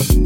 Sorry.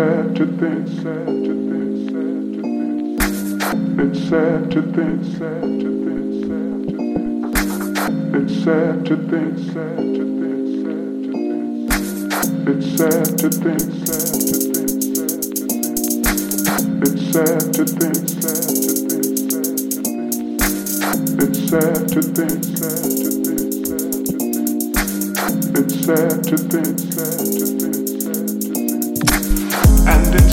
It's sad to think. And it's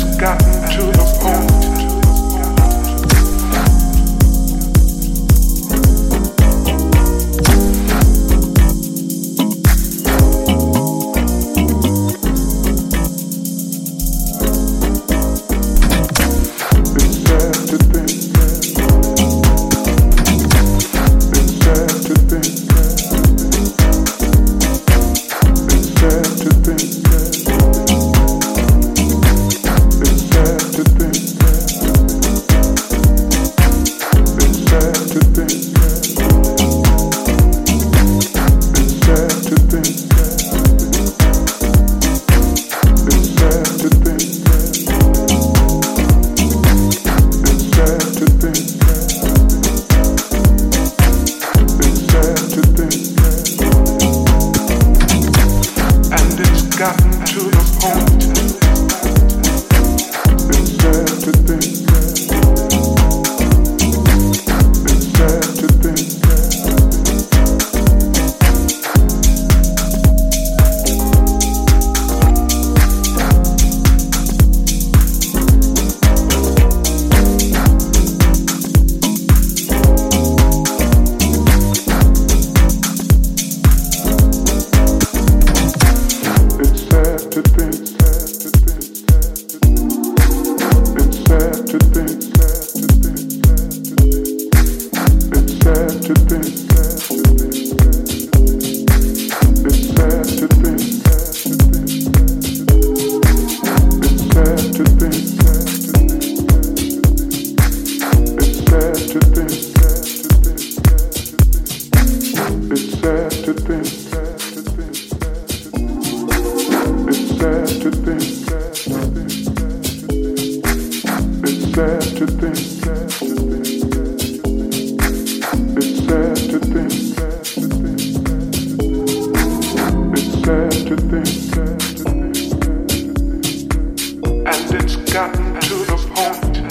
gotten to the point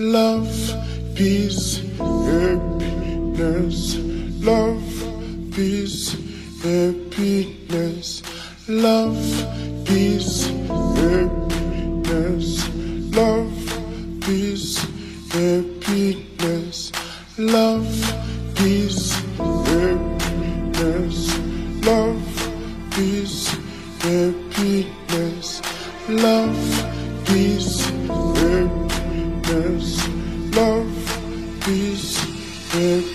love, peace, happiness. Love, peace, happiness. Love, peace, happiness. Love, peace, happiness. Love, peace, happiness. Love, peace, happiness. Love, peace, happiness. Love, peace, happiness.